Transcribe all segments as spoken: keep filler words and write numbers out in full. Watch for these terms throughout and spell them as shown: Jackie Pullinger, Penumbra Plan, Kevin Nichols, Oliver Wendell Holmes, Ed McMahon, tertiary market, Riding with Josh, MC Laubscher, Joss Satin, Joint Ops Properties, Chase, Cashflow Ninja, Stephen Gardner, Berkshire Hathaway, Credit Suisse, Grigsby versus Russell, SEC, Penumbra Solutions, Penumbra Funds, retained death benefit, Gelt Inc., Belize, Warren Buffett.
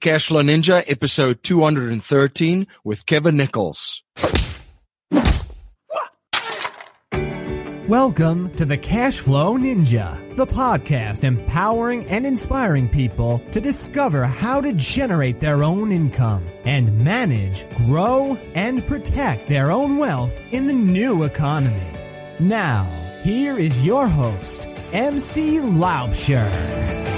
Cashflow Ninja, episode two hundred thirteen with Kevin Nichols. Welcome to the Cashflow Ninja, the podcast empowering and inspiring people to discover how to generate their own income and manage, grow, and protect their own wealth in the new economy. Now, here is your host, M C Laubscher.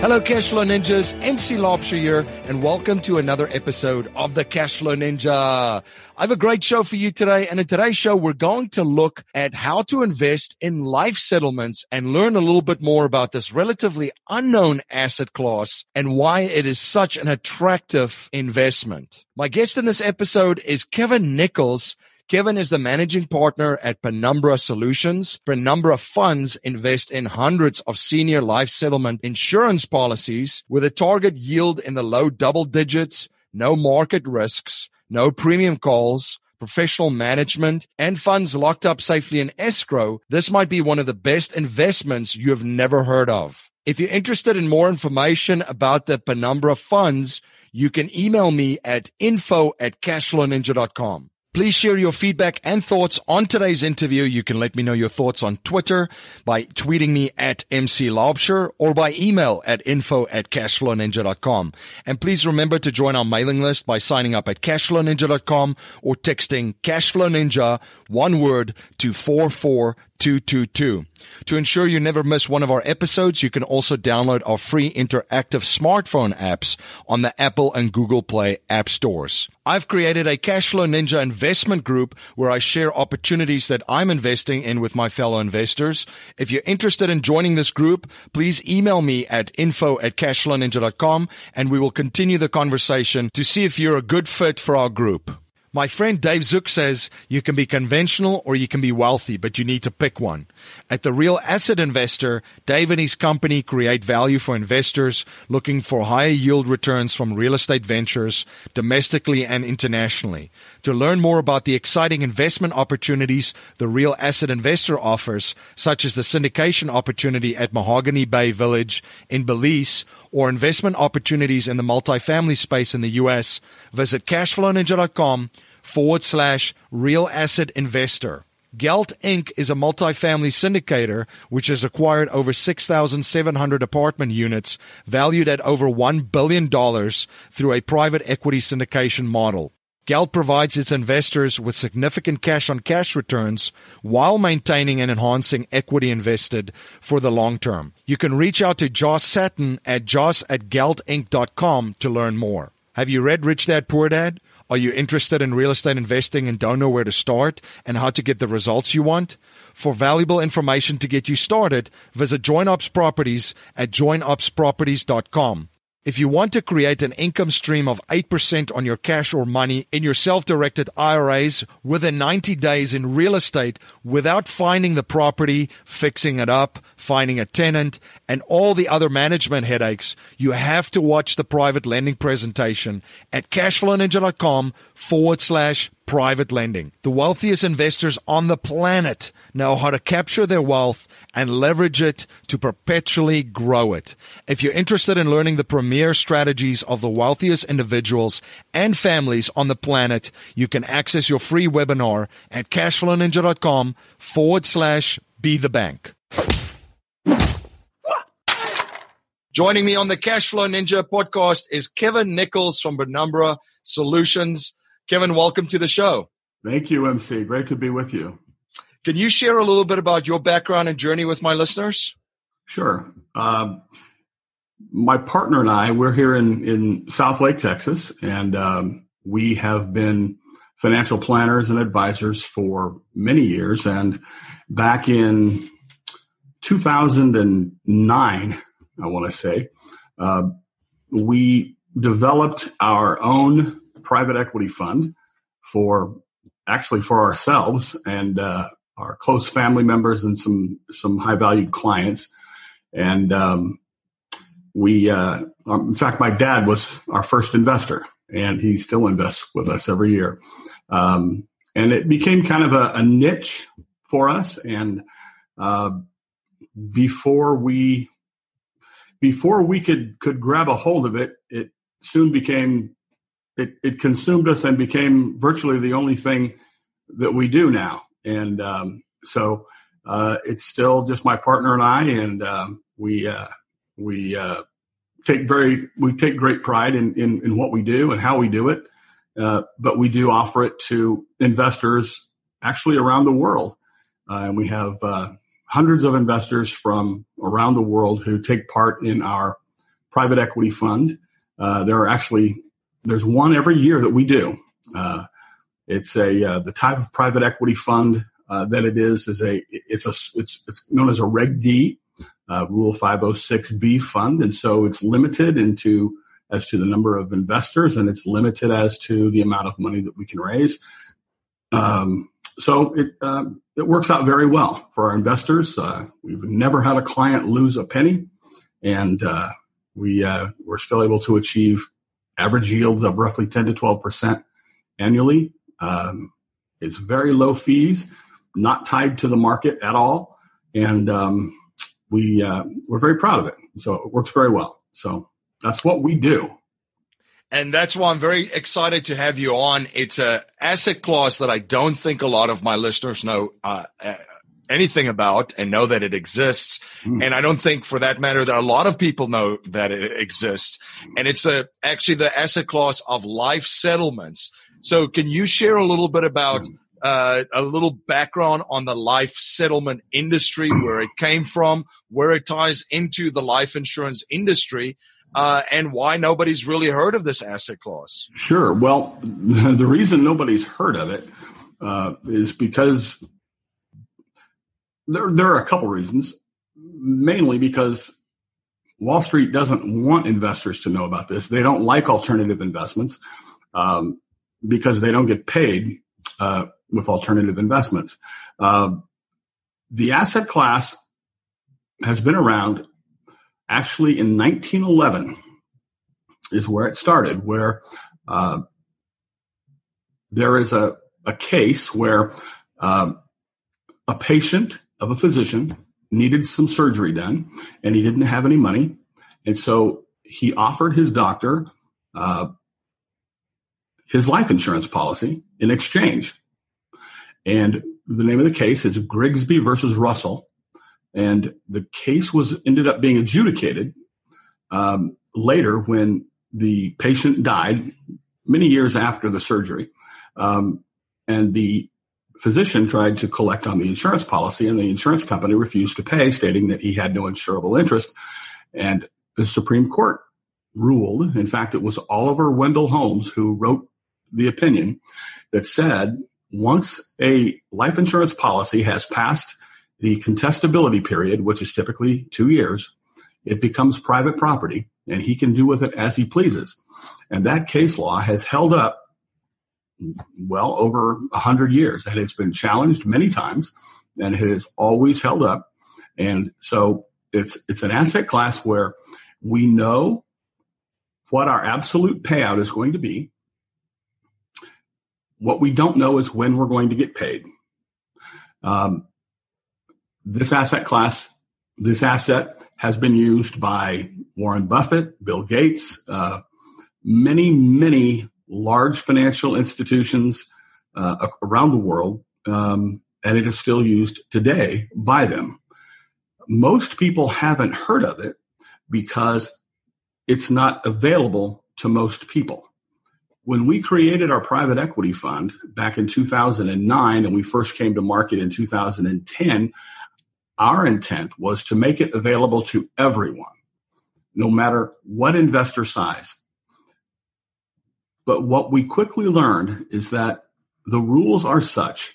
Hello, Cashflow Ninjas. M C Laubscher here, and welcome to another episode of the Cashflow Ninja. I have a great show for you today, and in today's show, we're going to look at how to invest in life settlements and learn a little bit more about this relatively unknown asset class and why it is such an attractive investment. My guest in this episode is Kevin Nichols. Kevin is the managing partner at Penumbra Solutions. Penumbra Funds invest in hundreds of senior life settlement insurance policies with a target yield in the low double digits, no market risks, no premium calls, professional management, and funds locked up safely in escrow. This might be one of the best investments you have never heard of. If you're interested in more information about the Penumbra Funds, you can email me at info at cashflow ninja dot com. Please share your feedback and thoughts on today's interview. You can let me know your thoughts on Twitter by tweeting me at M C Laubscher or by email at info at cashflow ninja dot com. And please remember to join our mailing list by signing up at cashflow ninja dot com or texting Cashflow Ninja, one word, to four four two two two. To ensure you never miss one of our episodes, you can also download our free interactive smartphone apps on the Apple and Google Play app stores. I've created a Cashflow Ninja investment group where I share opportunities that I'm investing in with my fellow investors. If you're interested in joining this group, please email me at info at cashflow ninja dot com and we will continue the conversation to see if you're a good fit for our group. My friend Dave Zook says you can be conventional or you can be wealthy, but you need to pick one. At The Real Asset Investor, Dave and his company create value for investors looking for higher yield returns from real estate ventures domestically and internationally. To learn more about the exciting investment opportunities The Real Asset Investor offers, such as the syndication opportunity at Mahogany Bay Village in Belize or investment opportunities in the multifamily space in the U S, visit cashflow ninja dot com. forward slash real asset investor. Gelt Incorporated is a multifamily syndicator which has acquired over six thousand seven hundred apartment units valued at over one billion dollars through a private equity syndication model. Gelt provides its investors with significant cash-on-cash returns while maintaining and enhancing equity invested for the long term. You can reach out to Joss Satin at joss at gelt inc dot com to learn more. Have you read Rich Dad, Poor Dad? Are you interested in real estate investing and don't know where to start and how to get the results you want? For valuable information to get you started, visit JoinOps Properties at join ops properties dot com. If you want to create an income stream of eight percent on your cash or money in your self-directed I R As within ninety days in real estate without finding the property, fixing it up, finding a tenant, and all the other management headaches, you have to watch the private lending presentation at cashflow ninja dot com forward slash private lending. The wealthiest investors on the planet know how to capture their wealth and leverage it to perpetually grow it. If you're interested in learning the premier strategies of the wealthiest individuals and families on the planet, you can access your free webinar at cashflow ninja dot com forward slash be the bank. Joining me on the Cashflow Ninja podcast is Kevin Nichols from Penumbra Solutions. Kevin, welcome to the show. Thank you, M C. Great to be with you. Can you share a little bit about your background and journey with my listeners? Sure. Uh, my partner and I, we're here in, in Southlake, Texas, and um, we have been financial planners and advisors for many years. And back in two thousand nine, I want to say, uh, we developed our own private equity fund for actually for ourselves and uh, our close family members and some some high valued clients. And um, we, uh, in fact, my dad was our first investor. and he still invests with us every year. Um, and it became kind of a, a niche for us. And uh, before we before we could could grab a hold of it, it soon became it, it consumed us and became virtually the only thing that we do now. And um, so uh, it's still just my partner and I, and um, we uh, we uh, take very we take great pride in, in in what we do and how we do it. Uh, but we do offer it to investors actually around the world. Uh, and we have uh, hundreds of investors from around the world who take part in our private equity fund. Uh, there are actually, there's one every year that we do. Uh, it's a, uh, the type of private equity fund uh, that it is, is a, it's a, it's, it's known as a Reg D, uh, Rule five oh six B fund. And so it's limited into as to the number of investors, and it's limited as to the amount of money that we can raise. Um, so it, um, it works out very well for our investors. Uh, we've never had a client lose a penny, and uh, we, uh, we're still able to achieve average yields of roughly ten to twelve percent annually. Um, it's very low fees, not tied to the market at all. And um, we, uh, we're very proud of it. So it works very well. So that's what we do. And that's why I'm very excited to have you on. It's an asset class that I don't think a lot of my listeners know uh, anything about and know that it exists. Mm. And I don't think, for that matter, that a lot of people know that it exists. And it's a, actually the asset class of life settlements. So can you share a little bit about mm. uh, a little background on the life settlement industry, mm. where it came from, where it ties into the life insurance industry, Uh, and why nobody's really heard of this asset class? Sure. Well, the reason nobody's heard of it uh, is because there, there are a couple reasons, mainly because Wall Street doesn't want investors to know about this. They don't like alternative investments um, because they don't get paid uh, with alternative investments. Uh, the asset class has been around. Actually, in nineteen eleven is where it started, where uh, there is a, a case where uh, a patient of a physician needed some surgery done, and he didn't have any money. And so he offered his doctor uh, his life insurance policy in exchange. And the name of the case is Grigsby versus Russell. And the case was ended up being adjudicated um, later when the patient died, many years after the surgery. Um, and the physician tried to collect on the insurance policy, and the insurance company refused to pay, stating that he had no insurable interest. And the Supreme Court ruled, in fact, it was Oliver Wendell Holmes who wrote the opinion that said, once a life insurance policy has passed the contestability period, which is typically two years, it becomes private property, and he can do with it as he pleases. And that case law has held up well over one hundred years, and it's been challenged many times, and it has always held up. And so it's it's an asset class where we know what our absolute payout is going to be. What we don't know is when we're going to get paid. Um, This asset class, this asset has been used by Warren Buffett, Bill Gates, uh, many, many large financial institutions uh, around the world, um, and it is still used today by them. Most people haven't heard of it because it's not available to most people. When we created our private equity fund back in two thousand nine, and we first came to market in two thousand ten, our intent was to make it available to everyone, no matter what investor size. But what we quickly learned is that the rules are such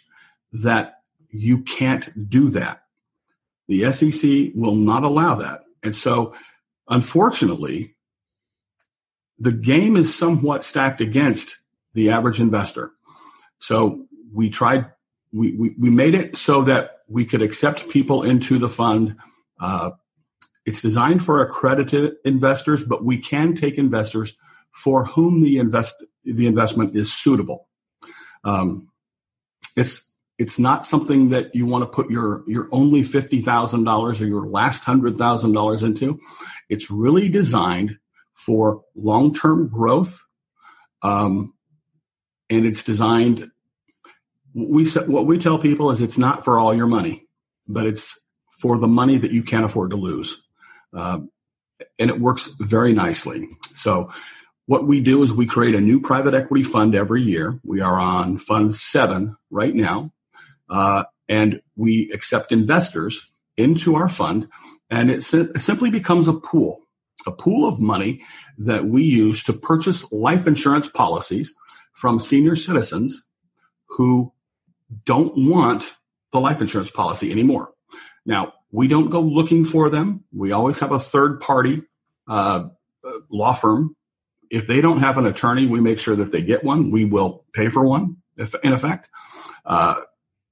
that you can't do that. The S E C will not allow that. And so, unfortunately, the game is somewhat stacked against the average investor. So we tried, we, we, we made it so that we could accept people into the fund. Uh, it's designed for accredited investors, but we can take investors for whom the invest the investment is suitable. Um, it's it's not something that you want to put your your only fifty thousand dollars or your last one hundred thousand dollars into. It's really designed for long-term growth, um, and it's designed. We what we tell people is it's not for all your money, but it's for the money that you can't afford to lose. Uh, and it works very nicely. So what we do is we create a new private equity fund every year. We are on fund seven right now. Uh, and we accept investors into our fund. And it sim- simply becomes a pool, a pool of money that we use to purchase life insurance policies from senior citizens who don't want the life insurance policy anymore. Now, we don't go looking for them. We always have a third party uh, law firm. If they don't have an attorney, we make sure that they get one. We will pay for one, if, in effect. Uh,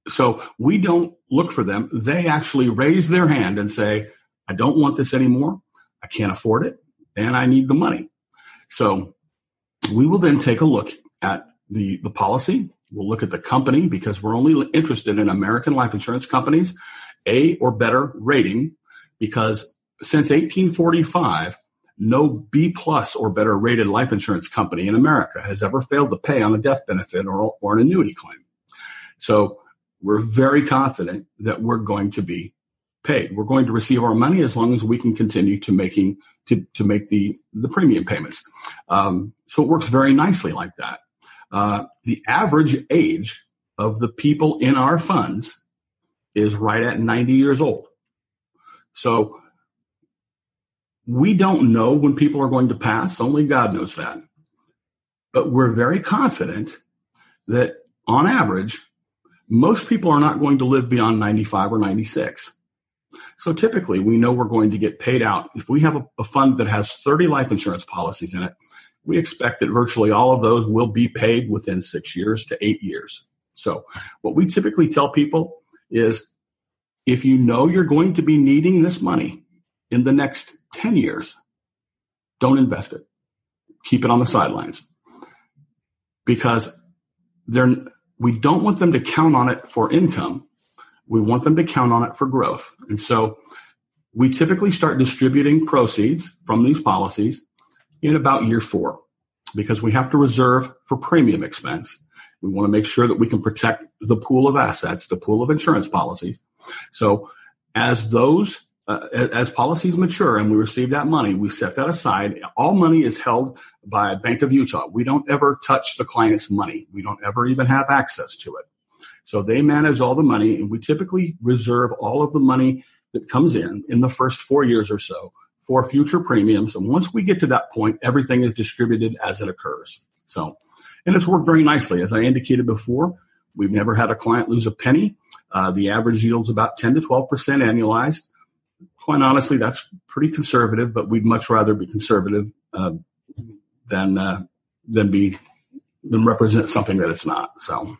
so we don't look for them. They actually raise their hand and say, I don't want this anymore. I can't afford it. And I need the money. So we will then take a look at the, the policy. We'll look at the company because we're only interested in American life insurance companies, A or better rating, because since eighteen forty-five, no B plus or better rated life insurance company in America has ever failed to pay on a death benefit or, or an annuity claim. So we're very confident that we're going to be paid. We're going to receive our money as long as we can continue to making to, to make the, the premium payments. Um, so it works very nicely like that. Uh, the average age of the people in our funds is right at ninety years old. So we don't know when people are going to pass. Only God knows that. But we're very confident that on average, most people are not going to live beyond ninety-five or ninety-six. So typically we know we're going to get paid out. If we have a, a fund that has thirty life insurance policies in it, we expect that virtually all of those will be paid within six years to eight years. So what we typically tell people is if you know you're going to be needing this money in the next ten years, don't invest it. Keep it on the sidelines because they're, we don't want them to count on it for income. We want them to count on it for growth. And so we typically start distributing proceeds from these policies in about year four because we have to reserve for premium expense. We want to make sure that we can protect the pool of assets, the pool of insurance policies. So as those, uh, as policies mature and we receive that money, we set that aside. All money is held by Bank of Utah. We don't ever touch the client's money. We don't ever even have access to it. So they manage all the money, and we typically reserve all of the money that comes in in the first four years or so for future premiums. And once we get to that point, everything is distributed as it occurs. So, and it's worked very nicely. As I indicated before, we've never had a client lose a penny. Uh, the average yield's about ten to twelve percent annualized. Quite honestly, that's pretty conservative, but we'd much rather be conservative uh, than uh, than be than represent something that it's not. So,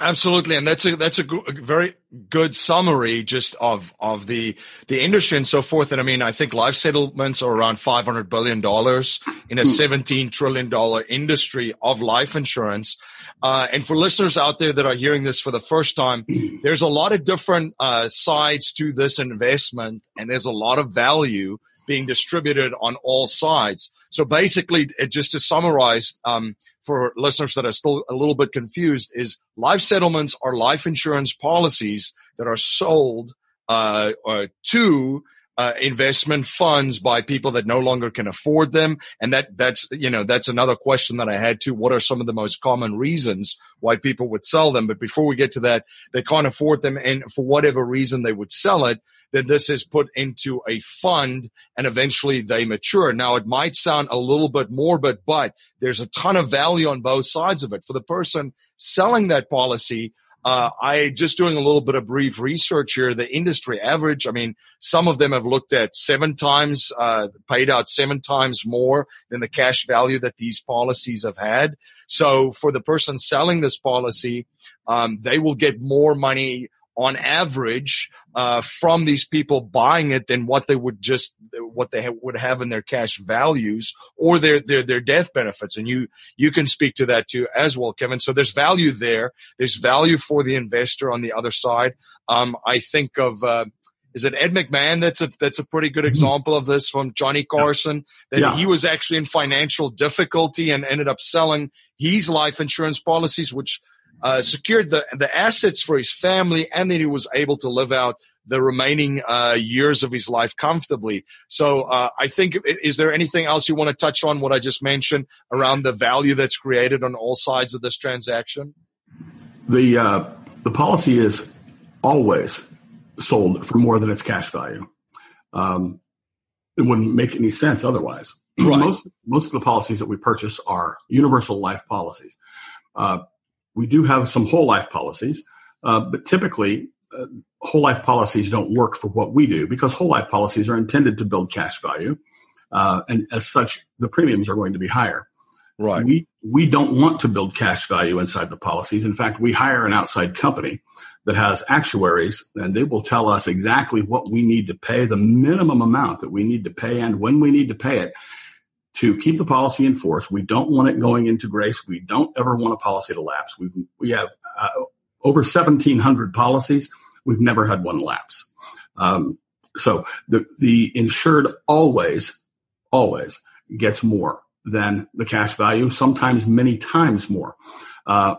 absolutely, and that's a that's a, g- a very good summary just of of the the industry and so forth. And I mean, I think life settlements are around five hundred billion dollars in a seventeen trillion dollar industry of life insurance. Uh, and for listeners out there that are hearing this for the first time, there's a lot of different uh, sides to this investment, and there's a lot of value being distributed on all sides. So basically, just to summarize, um, for listeners that are still a little bit confused, is life settlements are life insurance policies that are sold uh, uh, to uh, investment funds by people that no longer can afford them. And that that's, you know, that's another question that I had too. What are some of the most common reasons why people would sell them? But before we get to that, they can't afford them, and for whatever reason they would sell it. Then this is put into a fund and eventually they mature. Now, it might sound a little bit morbid, but there's a ton of value on both sides of it. For the person selling that policy, uh, I just doing a little bit of brief research here. The industry average, I mean, some of them have looked at seven times, uh, paid out seven times more than the cash value that these policies have had. So for the person selling this policy, um, they will get more money on average uh, from these people buying it than what they would just what they ha- would have in their cash values or their their their death benefits. And you you can speak to that too as well, Kevin. So there's value there. There's value for the investor on the other side. Um, I think of. Uh, Is it Ed McMahon? That's a that's a pretty good example of this from Johnny Carson. That yeah. he was actually in financial difficulty and ended up selling his life insurance policies, which uh, secured the the assets for his family, and then he was able to live out the remaining uh, years of his life comfortably. So uh, I think, is there anything else you want to touch on? What I just mentioned around the value that's created on all sides of this transaction. The uh, the policy is always sold for more than its cash value. Um, it wouldn't make any sense otherwise. Right. Most most of the policies that we purchase are universal life policies. Uh, we do have some whole life policies, uh, but typically uh, whole life policies don't work for what we do because whole life policies are intended to build cash value, uh, and as such, the premiums are going to be higher. Right. We we don't want to build cash value inside the policies. In fact, we hire an outside company that has actuaries, and they will tell us exactly what we need to pay, the minimum amount that we need to pay, and when we need to pay it to keep the policy in force. We don't want it going into grace. We don't ever want a policy to lapse. We we have uh, over seventeen hundred policies. We've never had one lapse. Um, so the the insured always always gets more than the cash value. Sometimes many times more. Uh,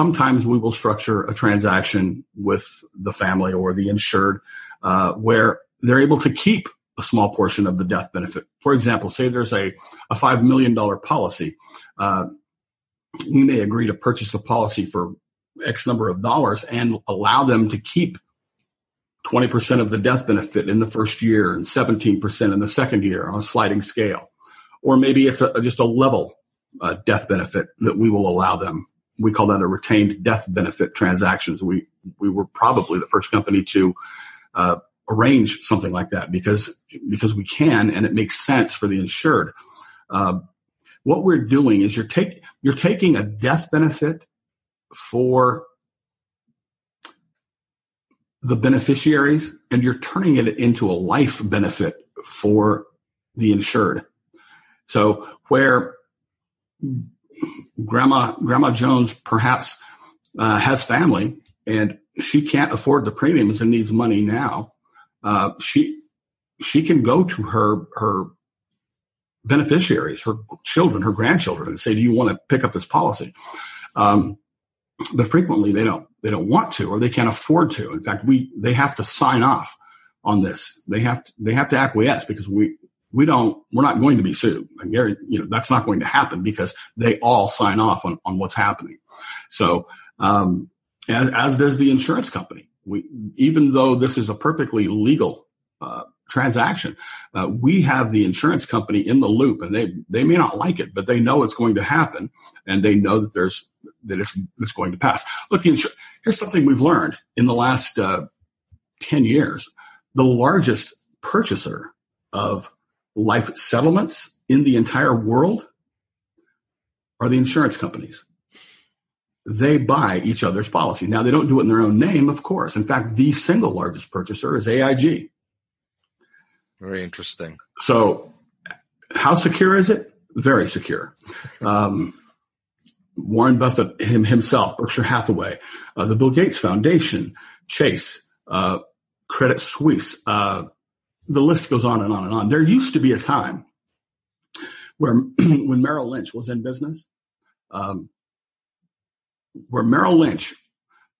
Sometimes we will structure a transaction with the family or the insured uh, where they're able to keep a small portion of the death benefit. For example, say there's a, a five million dollars policy. Uh, we may agree to purchase the policy for X number of dollars and allow them to keep twenty percent of the death benefit in the first year and seventeen percent in the second year on a sliding scale. Or maybe it's a, just a level uh, death benefit that we will allow them. We call that a retained death benefit transactions. We we were probably the first company to uh, arrange something like that because because we can and it makes sense for the insured. Uh, what we're doing is you're take you're taking a death benefit for the beneficiaries and you're turning it into a life benefit for the insured. So where Grandma Grandma Jones perhaps uh, has family and she can't afford the premiums and needs money now. Uh, she she can go to her her beneficiaries, her children, her grandchildren, and say, "Do you want to pick up this policy?" Um, but frequently they don't they don't want to or they can't afford to. In fact, we they have to sign off on this. They have to, they have to acquiesce because we. We don't, we're not going to be sued. I guarantee, you know, that's not going to happen because they all sign off on, on what's happening. So, um, as, as does the insurance company. We, even though this is a perfectly legal, uh, transaction, uh, we have the insurance company in the loop and they, they may not like it, but they know it's going to happen and they know that there's, that it's, it's going to pass. Look, the insur- here's something we've learned in the last, uh, ten years. The largest purchaser of life settlements in the entire world are the insurance companies. They buy each other's policy. Now, they don't do it in their own name, of course. In fact, the single largest purchaser is A I G. Very interesting. So how secure is it? Very secure. Um, Warren Buffett him, himself, Berkshire Hathaway, uh, the Bill Gates Foundation, Chase, uh, Credit Suisse, uh, the list goes on and on and on. There used to be a time where when Merrill Lynch was in business, um, where Merrill Lynch,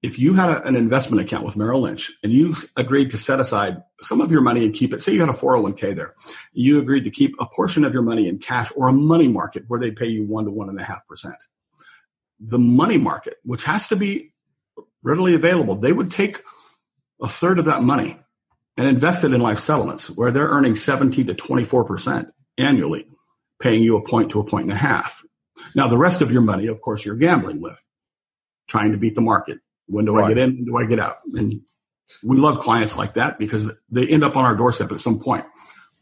if you had a, an investment account with Merrill Lynch and you agreed to set aside some of your money and keep it, say you had a four oh one k there, you agreed to keep a portion of your money in cash or a money market where they pay you one to one and a half percent. The money market, which has to be readily available, they would take a third of that money and invested in life settlements where they're earning seventeen to twenty-four percent annually, paying you a point to a point and a half. Now, the rest of your money, of course, you're gambling with, trying to beat the market. When do right. I get in? When do I get out? And we love clients like that because they end up on our doorstep at some point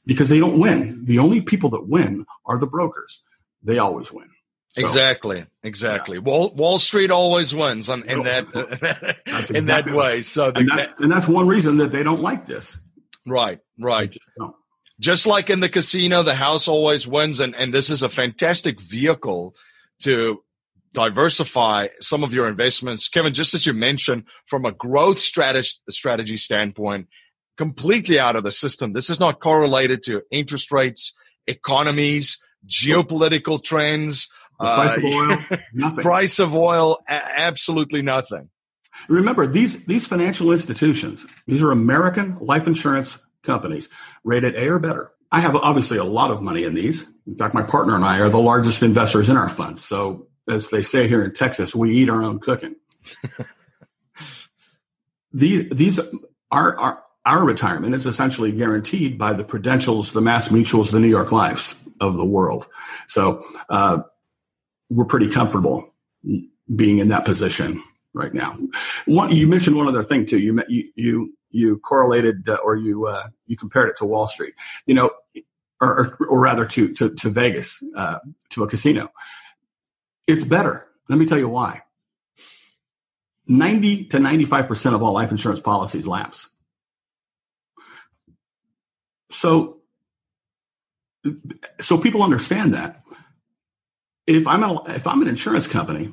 because they don't win. The only people that win are the brokers. They always win. So, exactly. Exactly. Yeah. Wall Wall Street always wins on, in that exactly in that way. So the, and, that's, and that's one reason that they don't like this. Right. Right. They just don't. Just like in the casino, the house always wins, and, and this is a fantastic vehicle to diversify some of your investments. Kevin, just as you mentioned, from a growth strategy, strategy standpoint, completely out of the system. This is not correlated to interest rates, economies, geopolitical trends, the price uh, of oil, nothing. Price of oil, a- absolutely nothing. Remember, these these financial institutions, these are American life insurance companies rated A or better. I have obviously a lot of money in these. In fact, my partner and I are the largest investors in our funds. So as they say here in Texas, we eat our own cooking. These, these are, are, our retirement is essentially guaranteed by the Prudentials, the Mass Mutuals, the New York Lives of the world. So uh, we're pretty comfortable being in that position right now. One, you mentioned one other thing too. You, you, you, you correlated uh, or you uh, you compared it to Wall Street, you know, or, or rather to to, to Vegas, uh, to a casino. It's better. Let me tell you why. ninety to ninety-five percent of all life insurance policies lapse. So, so people understand that. If I'm a, if I'm an insurance company,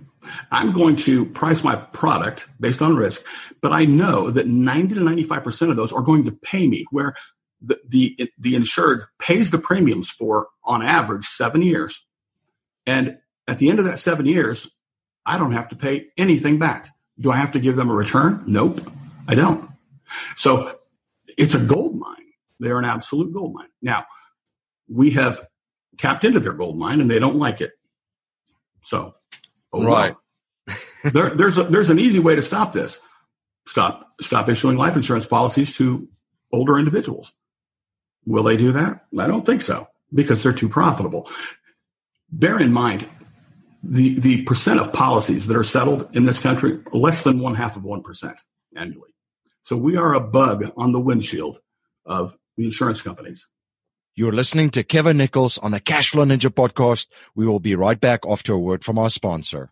I'm going to price my product based on risk, but I know that ninety to ninety-five percent of those are going to pay me, where the, the, the insured pays the premiums for, on average, seven years. And at the end of that seven years, I don't have to pay anything back. Do I have to give them a return? Nope, I don't. So it's a gold mine. They're an absolute gold mine. Now, we have tapped into their gold mine and they don't like it. So, oh, right. Wow. there, there's a, there's an easy way to stop this. Stop stop issuing life insurance policies to older individuals. Will they do that? I don't think so, because they're too profitable. Bear in mind, the, the percent of policies that are settled in this country, less than one half of one percent annually. So we are a bug on the windshield of the insurance companies. You're listening to Kevin Nichols on the Cashflow Ninja podcast. We will be right back after a word from our sponsor.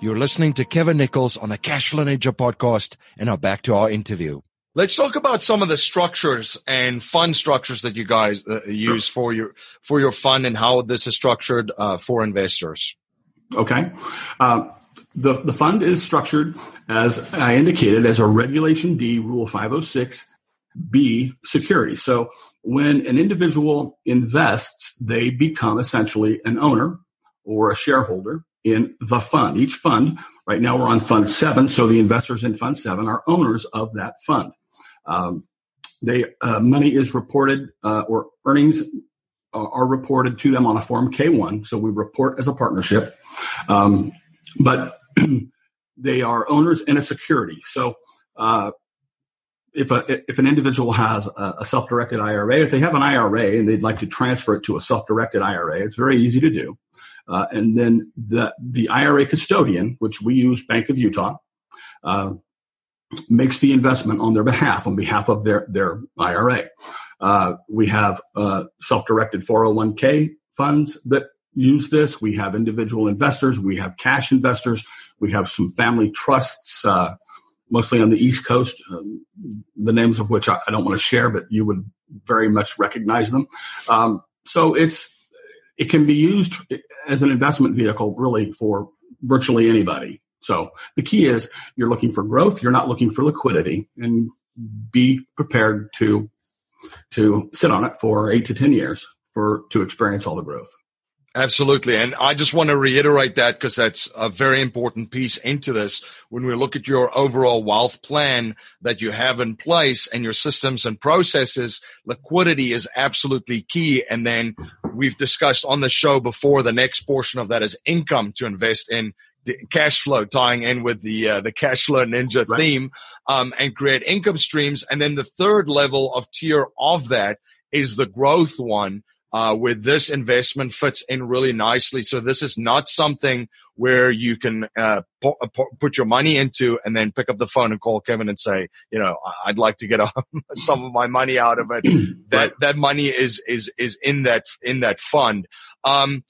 You're listening to Kevin Nichols on the Cashflow Ninja podcast, and now back to our interview. Let's talk about some of the structures and fund structures that you guys uh, use sure. for your for your fund and how this is structured uh, for investors. Okay. Uh, The, the fund is structured, as I indicated, as a Regulation D, Rule five oh six B security. So when an individual invests, they become essentially an owner or a shareholder in the fund. Each fund, right now we're on Fund seven, so the investors in Fund seven are owners of that fund. Um, they uh, money is reported uh, or earnings are reported to them on a Form K one, so we report as a partnership. Um, but they are owners in a security. So uh, if a, if an individual has a, a self-directed I R A, if they have an I R A and they'd like to transfer it to a self-directed I R A, it's very easy to do. Uh, and then the, the I R A custodian, which we use Bank of Utah, uh, makes the investment on their behalf, on behalf of their, their I R A. Uh, we have uh, self-directed four oh one k funds that use this. We have individual investors. We have cash investors. We have some family trusts, uh, mostly on the East Coast, um, the names of which I, I don't want to share, but you would very much recognize them. Um, so it's it can be used as an investment vehicle, really, for virtually anybody. So the key is you're looking for growth. You're not looking for liquidity, and be prepared to to sit on it for eight to ten years for to experience all the growth. Absolutely. And I just want to reiterate that because that's a very important piece into this. When we look at your overall wealth plan that you have in place and your systems and processes, liquidity is absolutely key. And then we've discussed on the show before, the next portion of that is income to invest in, the cash flow, tying in with the uh, the Cashflow Ninja right. theme, um, and create income streams. And then the third level of tier of that is the growth one. Uh, where this investment fits in really nicely. So this is not something where you can uh, po- po- put your money into and then pick up the phone and call Kevin and say, you know, I'd like to get a, some of my money out of it. That that money is is is in that in that fund. Um,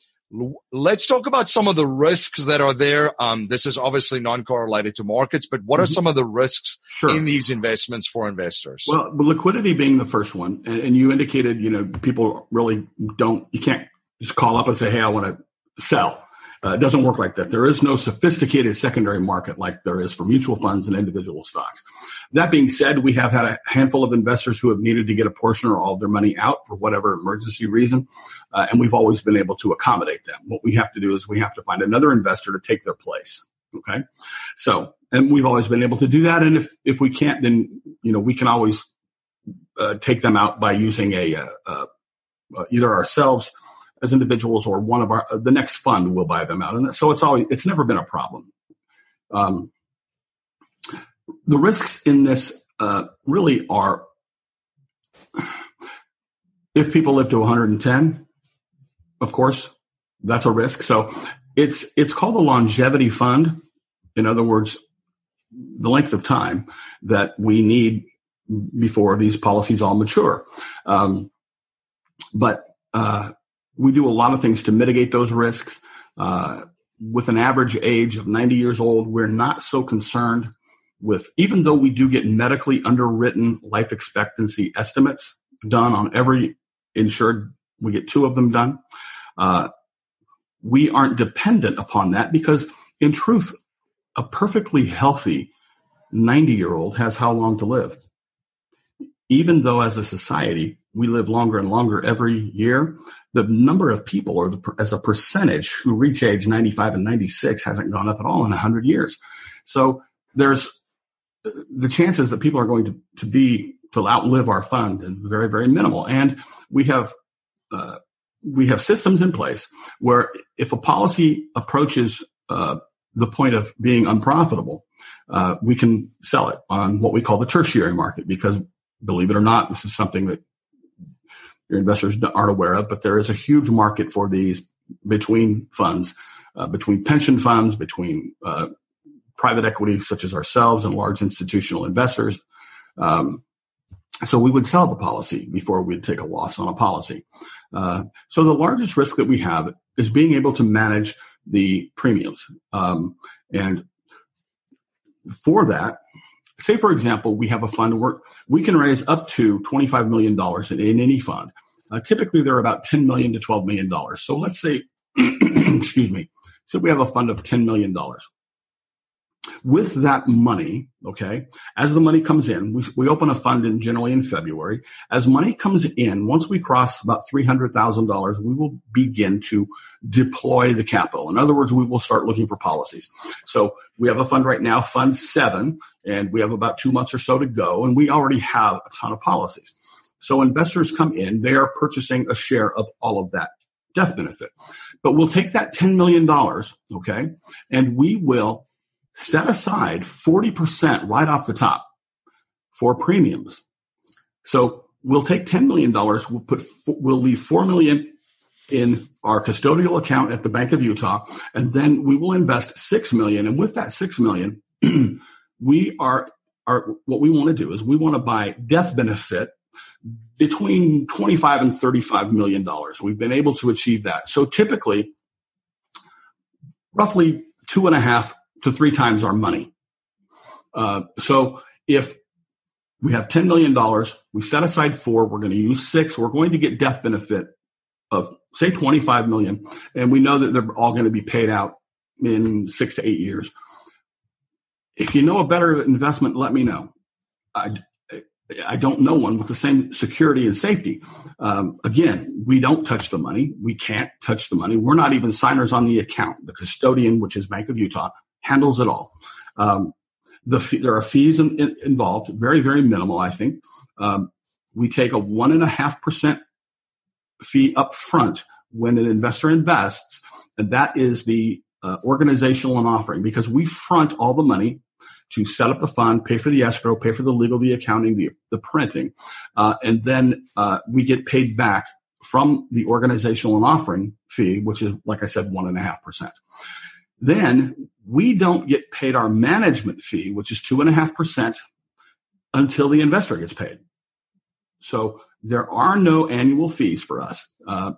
Let's talk about some of the risks that are there. Um, this is obviously non-correlated to markets, but what are some of the risks sure. in these investments for investors? Well, liquidity being the first one. And, and you indicated, you know, people really don't, you can't just call up and say, hey, I want to sell. Uh, it doesn't work like that. There is no sophisticated secondary market like there is for mutual funds and individual stocks. That being said, we have had a handful of investors who have needed to get a portion or all of their money out for whatever emergency reason, uh, and we've always been able to accommodate them. What we have to do is we have to find another investor to take their place, okay? So, and we've always been able to do that, and if if we can't, then, you know, we can always uh, take them out by using a uh, uh, either ourselves as individuals, or one of our the next fund will buy them out, and so it's always it's never been a problem. Um, the risks in this uh, really are if people live to one hundred ten. Of course, that's a risk. So it's it's called a longevity fund. In other words, the length of time that we need before these policies all mature. Um, but uh, We do a lot of things to mitigate those risks. Uh, with an average age of ninety years old, we're not so concerned with, even though we do get medically underwritten life expectancy estimates done on every insured, we get two of them done. Uh, we aren't dependent upon that because, in truth, a perfectly healthy ninety-year-old has how long to live. Even though as a society, we live longer and longer every year, the number of people or the, as a percentage who reach age ninety-five and ninety-six hasn't gone up at all in one hundred years. So there's the chances that people are going to, to be to outlive our fund is very, very minimal. And we have uh, we have systems in place where if a policy approaches uh, the point of being unprofitable, uh, we can sell it on what we call the tertiary market because, believe it or not, this is something that your investors aren't aware of, but there is a huge market for these between funds, uh, between pension funds, between uh, private equity such as ourselves and large institutional investors. Um, so we would sell the policy before we'd take a loss on a policy. Uh, so the largest risk that we have is being able to manage the premiums. Um, and for that, say, for example, we have a fund where we can raise up to twenty-five million dollars in, in any fund. Uh, typically, they're about ten million dollars to twelve million dollars. So let's say, excuse me, so we have a fund of ten million dollars. With that money, okay, as the money comes in, we, we open a fund in generally in February. As money comes in, once we cross about three hundred thousand dollars, we will begin to deploy the capital. In other words, we will start looking for policies. So we have a fund right now, Fund seven, and we have about two months or so to go, and we already have a ton of policies. So investors come in, they are purchasing a share of all of that death benefit. But we'll take that ten million dollars, okay, and we will set aside forty percent right off the top for premiums. So we'll take ten million dollars. We'll put, we'll leave four million dollars in our custodial account at the Bank of Utah, and then we will invest six million dollars. And with that six million dollars, we are, are, what we want to do is we want to buy death benefit between twenty-five and thirty-five million dollars. We've been able to achieve that. So typically, roughly two and a half to three times our money. Uh, so if we have ten million dollars, we set aside four, we're going to use six, we're going to get death benefit of say twenty-five million dollars. And we know that they're all going to be paid out in six to eight years. If you know a better investment, let me know. I, I don't know one with the same security and safety. Um, again, we don't touch the money. We can't touch the money. We're not even signers on the account. The custodian, which is Bank of Utah, handles it all. Um, the fee, there are fees in, in, involved, very, very minimal, I think. Um, we take a one and a half percent fee up front when an investor invests, and that is the uh, organizational and offering, because we front all the money to set up the fund, pay for the escrow, pay for the legal, the accounting, the, the printing. Uh, and then uh, we get paid back from the organizational and offering fee, which is, like I said, one and a half percent. Then we don't get paid our management fee, which is two and a half percent, until the investor gets paid. So there are no annual fees for us. Uh,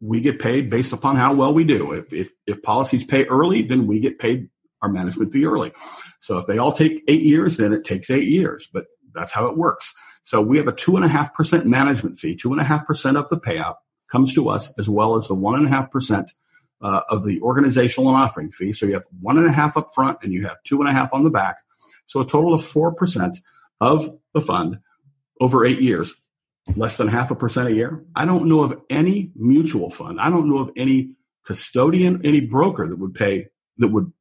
we get paid based upon how well we do. If, if, if policies pay early, then we get paid our management fee early. So if they all take eight years, then it takes eight years, but that's how it works. So we have a two and a half percent management fee. Two and a half percent of the payout comes to us, as well as the one and a half percent uh, of the organizational and offering fee. So you have one and a half up front and you have two and a half on the back. So a total of four percent of the fund over eight years, less than half a percent a year. I don't know of any mutual fund. I don't know of any custodian, any broker that would pay, that would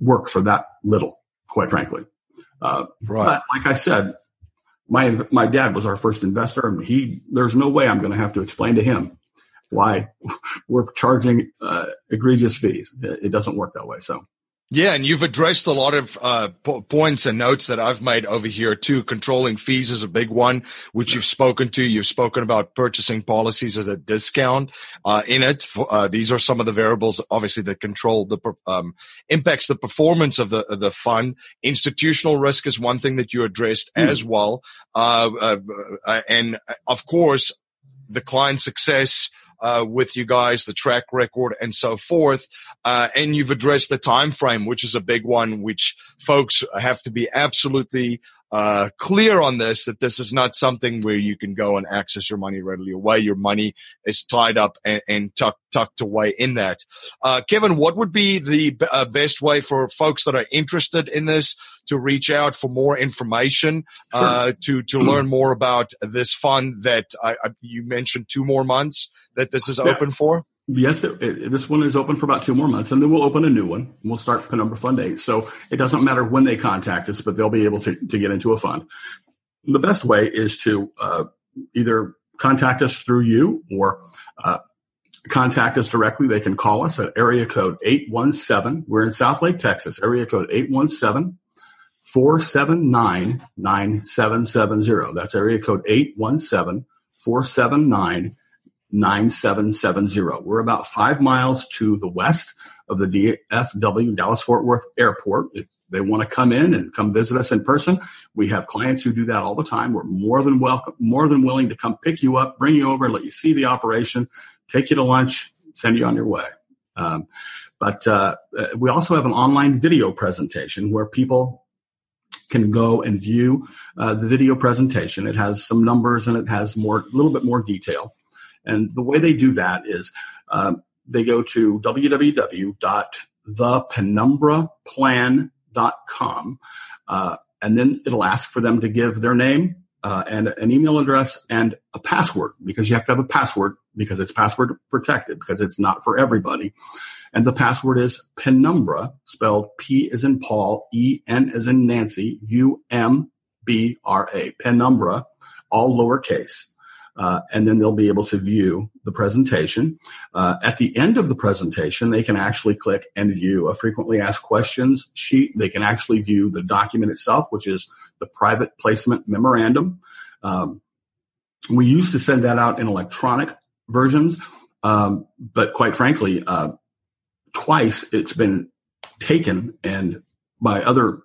work for that little, quite frankly. Uh, right. But like I said, my my dad was our first investor, and he there's no way I'm going to have to explain to him why we're charging uh, egregious fees. It doesn't work that way. So. Yeah, and you've addressed a lot of uh, po- points and notes that I've made over here too. Controlling fees is a big one, which you've spoken to. You've spoken about purchasing policies as a discount uh, in it. For, uh, these are some of the variables, obviously, that control the um, impacts the performance of the of the fund. Institutional risk is one thing that you addressed mm. as well, uh, uh, uh, and of course, the client success. Uh, with you guys, the track record, and so forth, uh, and you've addressed the time frame, which is a big one. Which folks have to be absolutely uh, clear on this: that this is not something where you can go and access your money readily away. Your money is tied up and, and tucked tucked away in that. Uh, Kevin, what would be the b- uh, best way for folks that are interested in this to reach out for more information, sure. uh, to to mm-hmm. learn more about this fund that I, I, you mentioned two more months that. This is open for? Yes, it, it, this one is open for about two more months, and then we'll open a new one. We'll start Penumbra Fund eight. So it doesn't matter when they contact us, but they'll be able to, to get into a fund. The best way is to uh, either contact us through you or uh, contact us directly. They can call us at area code eight one seven. We're in Southlake, Texas, area code eight one seven, four seven nine, nine seven seven zero. That's area code eight one seven, four seven nine, nine seven seven zero. nine seven seven zero. We're about five miles to the west of the D F W, Dallas-Fort Worth Airport. If they want to come in and come visit us in person, we have clients who do that all the time. We're more than welcome, more than willing to come pick you up, bring you over, let you see the operation, take you to lunch, send you on your way. Um, but uh, we also have an online video presentation where people can go and view uh, the video presentation. It has some numbers and it has more, a little bit more detail. And the way they do that is um, they go to w w w dot the penumbra plan dot com, uh, and then it'll ask for them to give their name uh, and an email address and a password, because you have to have a password because it's password protected, because it's not for everybody. And the password is Penumbra, spelled P as in Paul, E N as in Nancy, U M B R A, Penumbra, all lowercase. Uh, and then they'll be able to view the presentation. Uh, at the end of the presentation, they can actually click and view a frequently asked questions sheet. They can actually view the document itself, which is the private placement memorandum. Um, we used to send that out in electronic versions, um, but quite frankly, uh, twice it's been taken and by other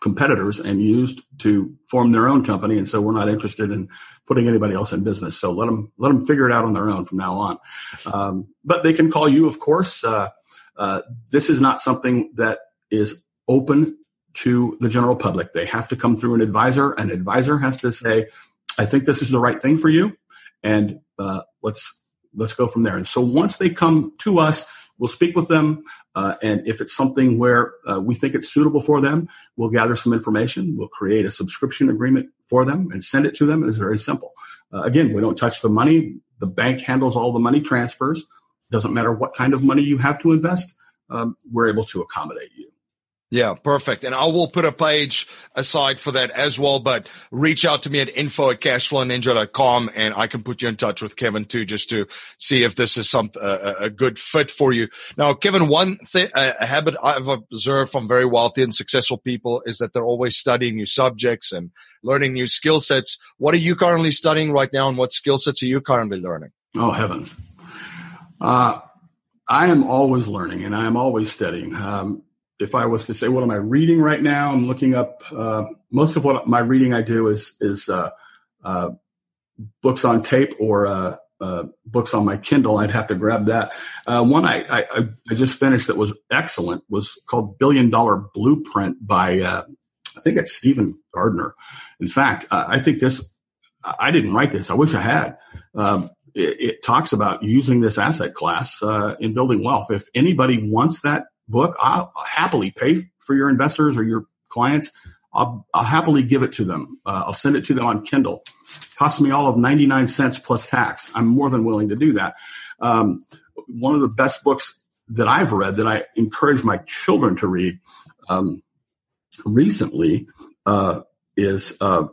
competitors and used to form their own company. And so we're not interested in putting anybody else in business. So let them, let them figure it out on their own from now on. Um, but they can call you, of course. Uh, uh, this is not something that is open to the general public. They have to come through an advisor. An advisor has to say, I think this is the right thing for you. And uh, let's, let's go from there. And so once they come to us, we'll speak with them. Uh, and if it's something where uh, we think it's suitable for them, we'll gather some information. We'll create a subscription agreement for them and send it to them. It's very simple. Uh, again, we don't touch the money. The bank handles all the money transfers. Doesn't matter what kind of money you have to invest. Um, we're able to accommodate you. Yeah, perfect. And I will put a page aside for that as well, but reach out to me at info at cashflow ninja dot com and I can put you in touch with Kevin too, just to see if this is some uh, a good fit for you. Now, Kevin, one th- a habit I've observed from very wealthy and successful people is that they're always studying new subjects and learning new skill sets. What are you currently studying right now and what skill sets are you currently learning? Oh, heavens. Uh, I am always learning and I am always studying. Um, If I was to say, what am I reading right now? I'm looking up, uh, most of what my reading I do is, is, uh, uh, books on tape or, uh, uh, books on my Kindle. I'd have to grab that. Uh, one I, I, I just finished that was excellent was called Billion Dollar Blueprint by, uh, I think it's Stephen Gardner. In fact, uh, I think this, I didn't write this. I wish I had. Um, it, it talks about using this asset class, uh, in building wealth. If anybody wants that book, I'll happily pay for your investors or your clients. I'll, I'll happily give it to them. Uh, I'll send it to them on Kindle. Costs me all of ninety-nine cents plus tax. I'm more than willing to do that. Um, one of the best books that I've read that I encourage my children to read um, recently uh, is uh,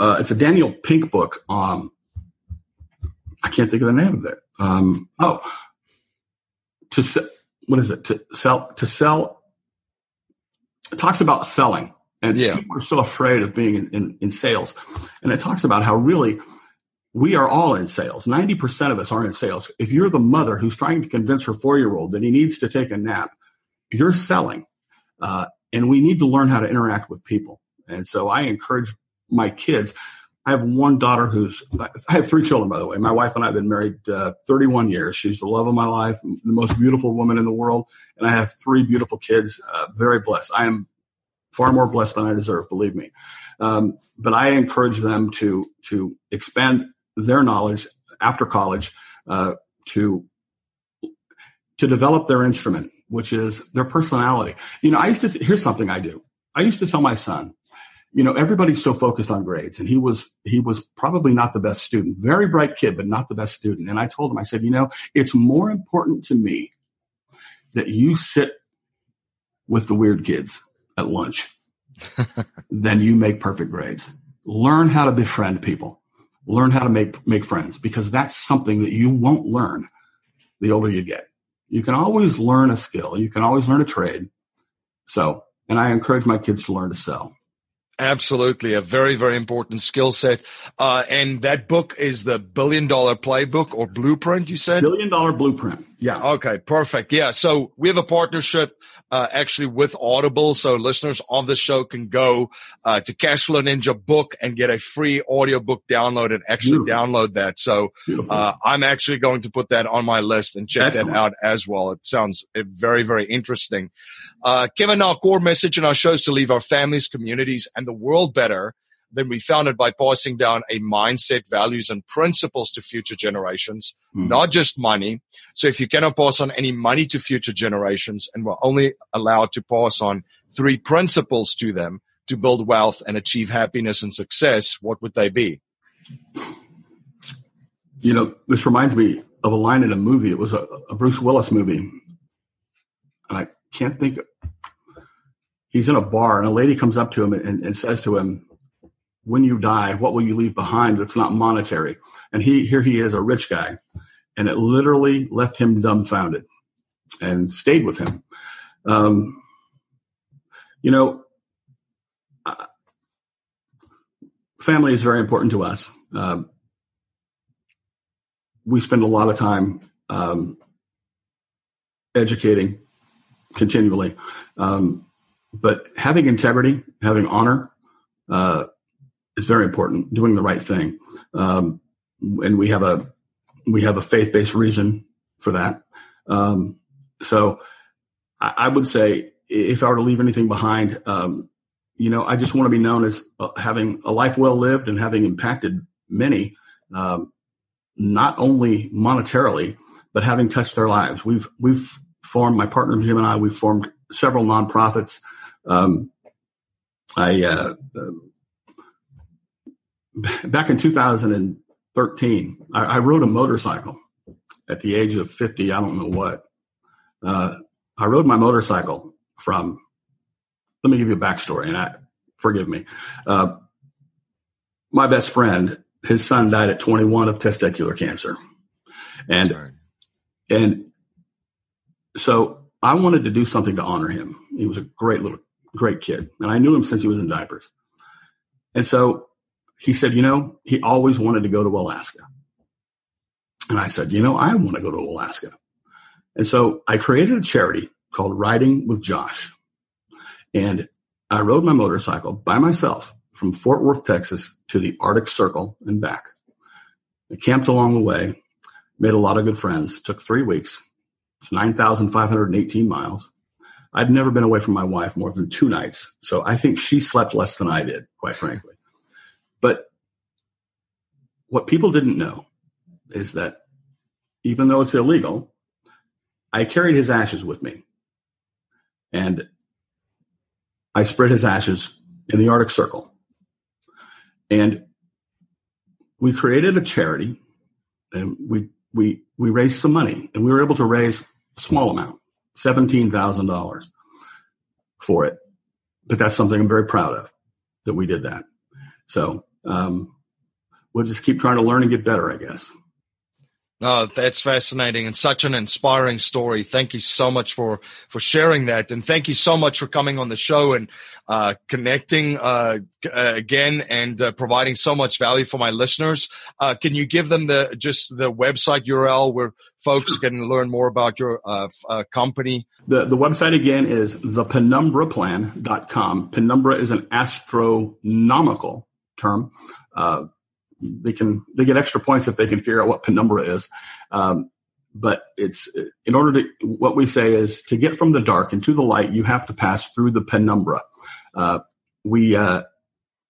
uh, it's a Daniel Pink book. Um, I can't think of the name of it. Um, oh, to say. What is it to sell to sell? It talks about selling and yeah. People are so afraid of being in, in, in sales. And it talks about how really we are all in sales. ninety percent of us are in sales. If you're the mother who's trying to convince her four-year-old that he needs to take a nap, you're selling. Uh, and we need to learn how to interact with people. And so I encourage my kids. I have one daughter who's, I have three children, by the way. My wife and I have been married uh, thirty-one years. She's the love of my life, the most beautiful woman in the world. And I have three beautiful kids, uh, very blessed. I am far more blessed than I deserve, believe me. Um, but I encourage them to to expand their knowledge after college, uh, to to develop their instrument, which is their personality. You know, I used to, th- here's something I do. I used to tell my son, you know, everybody's so focused on grades, and he was he was probably not the best student. Very bright kid, but not the best student. And I told him, I said, you know, it's more important to me that you sit with the weird kids at lunch than you make perfect grades. Learn how to befriend people. Learn how to make make friends, because that's something that you won't learn the older you get. You can always learn a skill. You can always learn a trade. So, and I encourage my kids to learn to sell. Absolutely. A very, very important skill set. Uh, and that book is the Billion Dollar Playbook or Blueprint, you said? Billion Dollar Blueprint. Yeah. Okay. Perfect. Yeah. So we have a partnership uh, actually with Audible. So listeners on the show can go uh, to Cashflow Ninja Book and get a free audiobook download and actually Beautiful. download that. So uh, I'm actually going to put that on my list and check Excellent. that out as well. It sounds very, very interesting. Uh, Kevin, our core message in our show is to leave our families, communities, and the world better than we found it by passing down a mindset, values, and principles to future generations, mm. not just money. So if you cannot pass on any money to future generations and we're only allowed to pass on three principles to them to build wealth and achieve happiness and success, what would they be? You know, this reminds me of a line in a movie. It was a, a Bruce Willis movie. And I can't think of He's in a bar, and a lady comes up to him and, and says to him, when you die, what will you leave behind that's not monetary? And he here he is, a rich guy, and it literally left him dumbfounded and stayed with him. Um, you know, uh, family is very important to us. Uh, we spend a lot of time um, educating continually. Um But having integrity, having honor, uh, is very important. Doing the right thing, um, and we have a we have a faith-based reason for that. Um, so, I, I would say if I were to leave anything behind, um, you know, I just want to be known as having a life well lived and having impacted many, um, not only monetarily, but having touched their lives. We've we've formed, my partner Jim and I, we've formed several nonprofits. Um, I uh, uh, back in two thousand thirteen, I, I rode a motorcycle at the age of fifty. I don't know what. Uh, I rode my motorcycle from. Let me give you a backstory, and I forgive me. Uh, my best friend, his son died at twenty-one of testicular cancer, and Sorry. and so I wanted to do something to honor him. He was a great little, great kid. And I knew him since he was in diapers. And so he said, you know, he always wanted to go to Alaska. And I said, you know, I want to go to Alaska. And so I created a charity called Riding with Josh. And I rode my motorcycle by myself from Fort Worth, Texas to the Arctic Circle and back. I camped along the way, made a lot of good friends, took three weeks. It's nine thousand five hundred eighteen miles. I'd never been away from my wife more than two nights. So I think she slept less than I did, quite frankly. But what people didn't know is that even though it's illegal, I carried his ashes with me. And I spread his ashes in the Arctic Circle. And we created a charity, and we we we raised some money, and we were able to raise a small amount, seventeen thousand dollars for it. But that's something I'm very proud of, that we did that. So um, we'll just keep trying to learn and get better, I guess. Oh, that's fascinating and such an inspiring story. Thank you so much for, for sharing that. And thank you so much for coming on the show and uh, connecting uh, again and uh, providing so much value for my listeners. Uh, can you give them the just the website U R L where folks can learn more about your uh, uh, company? The the website again is the penumbra plan dot com. Penumbra is an astronomical term. Uh They can they get extra points if they can figure out what penumbra is, um, but it's in order to what we say is to get from the dark into the light, you have to pass through the penumbra. Uh, we uh,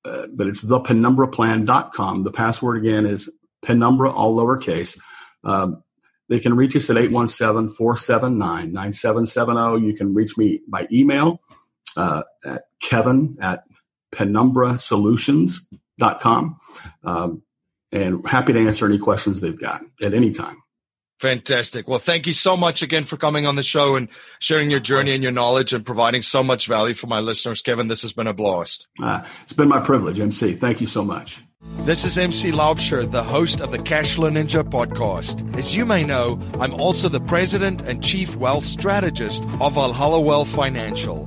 uh, but it's the penumbra plan dot com. The password again is penumbra, all lowercase. Um, they can reach us at eight one seven, four seven nine, nine seven seven zero. You can reach me by email uh, at Kevin at Penumbra Solutions. Dot com, um, and happy to answer any questions they've got at any time. Fantastic. Well, thank you so much again for coming on the show and sharing your journey and your knowledge and providing so much value for my listeners. Kevin, this has been a blast. Uh, it's been my privilege, M C. Thank you so much. This is M C Laubscher, the host of the Cashflow Ninja podcast. As you may know, I'm also the president and chief wealth strategist of Valhalla Wealth Financial.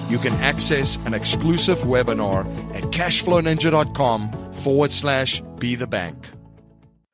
you can access an exclusive webinar at cashflowninja.com forward slash be the bank.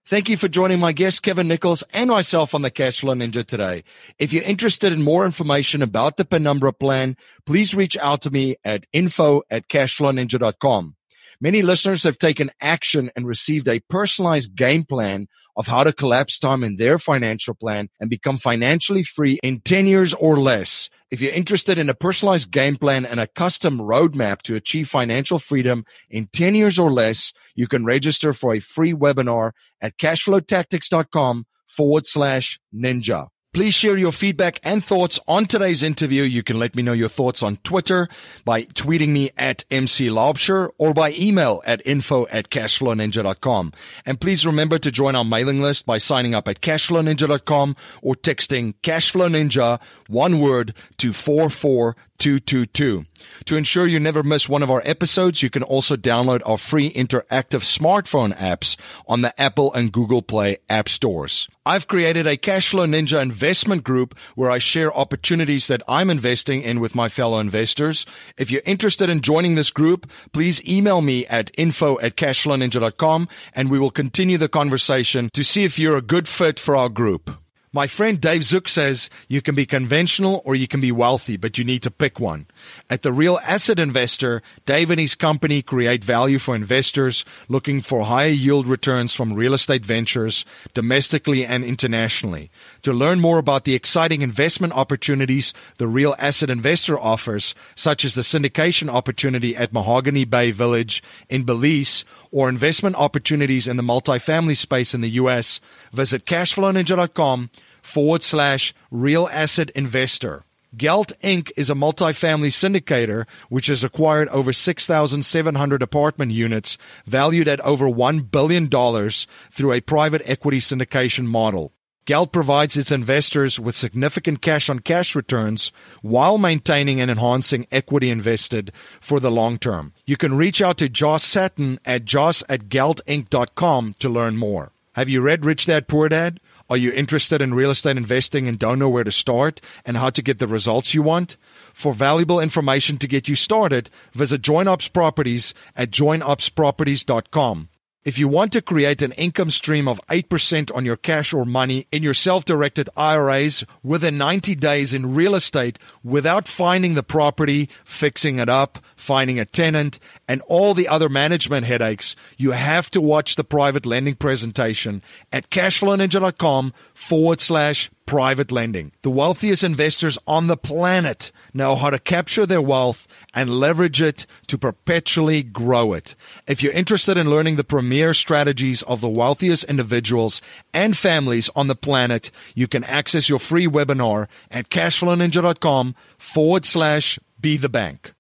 Thank you for joining my guest, Kevin Nichols, and myself on the Cashflow Ninja today. If you're interested in more information about the Penumbra Plan, please reach out to me at info at cashflowninja.com. Many listeners have taken action and received a personalized game plan of how to collapse time in their financial plan and become financially free in ten years or less. If you're interested in a personalized game plan and a custom roadmap to achieve financial freedom in ten years or less, you can register for a free webinar at cashflowtactics.com forward slash ninja. Please share your feedback and thoughts on today's interview. You can let me know your thoughts on Twitter by tweeting me at M C Laubscher or by email at info at cashflowninja.com. And please remember to join our mailing list by signing up at cashflowninja dot com or texting cashflowninja, one word, to four four two two two. To ensure you never miss one of our episodes, you can also download our free interactive smartphone apps on the Apple and Google Play app stores. I've created a Cashflow Ninja investment group where I share opportunities that I'm investing in with my fellow investors. If you're interested in joining this group, please email me at info at cashflowninja.com and we will continue the conversation to see if you're a good fit for our group. My friend Dave Zook says you can be conventional or you can be wealthy, but you need to pick one. At The Real Asset Investor, Dave and his company create value for investors looking for higher yield returns from real estate ventures domestically and internationally. To learn more about the exciting investment opportunities The Real Asset Investor offers, such as the syndication opportunity at Mahogany Bay Village in Belize or investment opportunities in the multifamily space in the U S, visit cashflow ninja dot com forward slash real asset investor. Gelt Incorporated is a multifamily syndicator which has acquired over six thousand seven hundred apartment units valued at over one billion dollars through a private equity syndication model. Gelt provides its investors with significant cash-on-cash returns while maintaining and enhancing equity invested for the long term. You can reach out to Joss Satin at joss at gelt inc dot com to learn more. Have you read Rich Dad Poor Dad? Are you interested in real estate investing and don't know where to start and how to get the results you want? For valuable information to get you started, visit JoinOps Properties at join ops properties dot com. If you want to create an income stream of eight percent on your cash or money in your self-directed I R As within ninety days in real estate without finding the property, fixing it up, finding a tenant, and all the other management headaches, you have to watch the private lending presentation at cashflow ninja dot com forward slash private lending. The wealthiest investors on the planet know how to capture their wealth and leverage it to perpetually grow it. If you're interested in learning the premier strategies of the wealthiest individuals and families on the planet, you can access your free webinar at cashflow ninja dot com forward slash be the bank.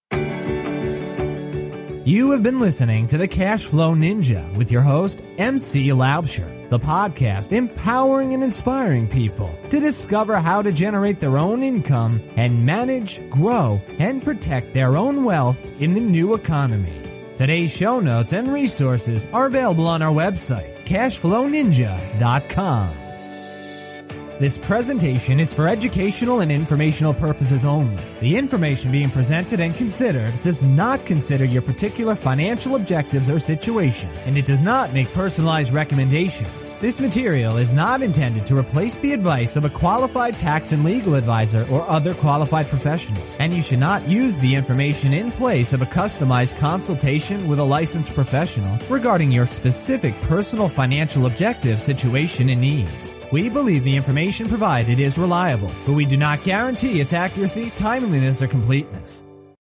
You have been listening to the Cashflow Ninja with your host, M C Laubscher, the podcast empowering and inspiring people to discover how to generate their own income and manage, grow, and protect their own wealth in the new economy. Today's show notes and resources are available on our website, cashflow ninja dot com. This presentation is for educational and informational purposes only. The information being presented and considered does not consider your particular financial objectives or situation, and it does not make personalized recommendations. This material is not intended to replace the advice of a qualified tax and legal advisor or other qualified professionals, and you should not use the information in place of a customized consultation with a licensed professional regarding your specific personal financial objective, situation, and needs. We believe the information provided is reliable, but we do not guarantee its accuracy, timeliness, or completeness.